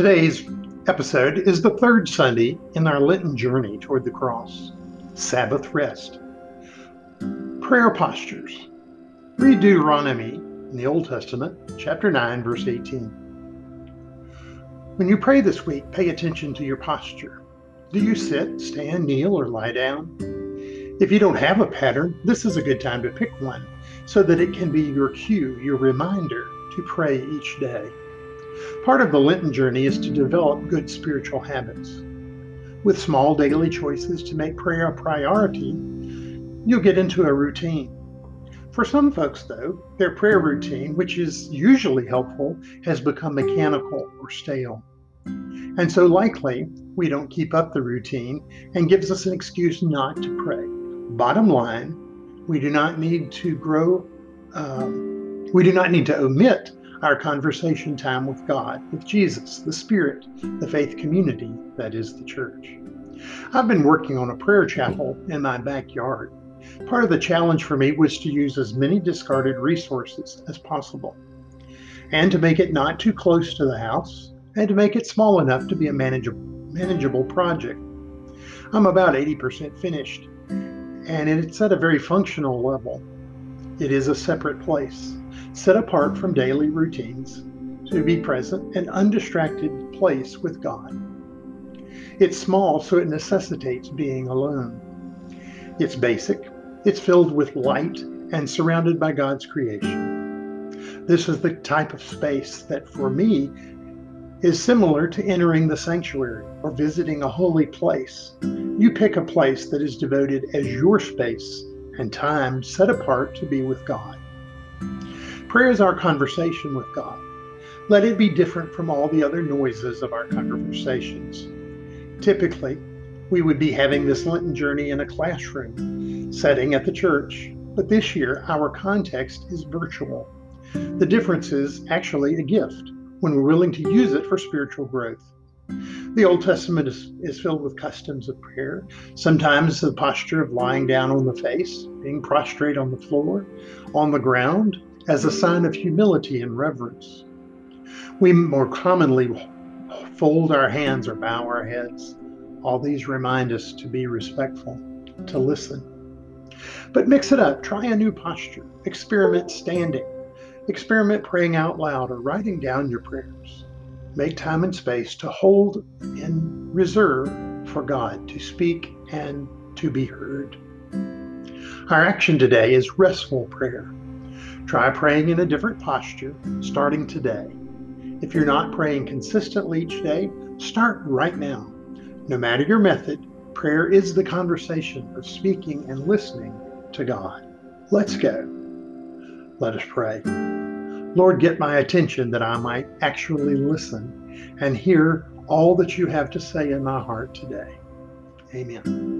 Today's episode is the third Sunday in our Lenten journey toward the cross, Sabbath rest. Prayer postures. Read Deuteronomy in the Old Testament, chapter 9, verse 18. When you pray this week, pay attention to your posture. Do you sit, stand, kneel, or lie down? If you don't have a pattern, this is a good time to pick one so that it can be your cue, your reminder to pray each day. Part of the Lenten journey is to develop good spiritual habits. With small daily choices to make prayer a priority, you'll get into a routine. For some folks, though, their prayer routine, which is usually helpful, has become mechanical or stale. And so likely, we don't keep up the routine and gives us an excuse not to pray. Bottom line, we do not need to omit our conversation time with God, with Jesus, the Spirit, the faith community, that is the church. I've been working on a prayer chapel in my backyard. Part of the challenge for me was to use as many discarded resources as possible, and to make it not too close to the house, and to make it small enough to be a manageable project. I'm about 80% finished, and it's at a very functional level. It is a separate place, set apart from daily routines, to be present, an undistracted place with God. It's small, so it necessitates being alone. It's basic, it's filled with light, and surrounded by God's creation. This is the type of space that, for me, is similar to entering the sanctuary or visiting a holy place. You pick a place that is devoted as your space and time set apart to be with God. Prayer is our conversation with God. Let it be different from all the other noises of our conversations. Typically, we would be having this Lenten journey in a classroom setting at the church, but this year our context is virtual. The difference is actually a gift when we're willing to use it for spiritual growth. The Old Testament is filled with customs of prayer, sometimes the posture of lying down on the face, being prostrate on the floor, on the ground, as a sign of humility and reverence. We more commonly fold our hands or bow our heads. All these remind us to be respectful, to listen. But mix it up. Try a new posture. Experiment standing. Experiment praying out loud or writing down your prayers. Make time and space to hold in reserve for God, to speak and to be heard. Our action today is restful prayer. Try praying in a different posture starting today. If you're not praying consistently each day, start right now. No matter your method, prayer is the conversation of speaking and listening to God. Let's go. Let us pray. Lord, get my attention that I might actually listen and hear all that you have to say in my heart today. Amen.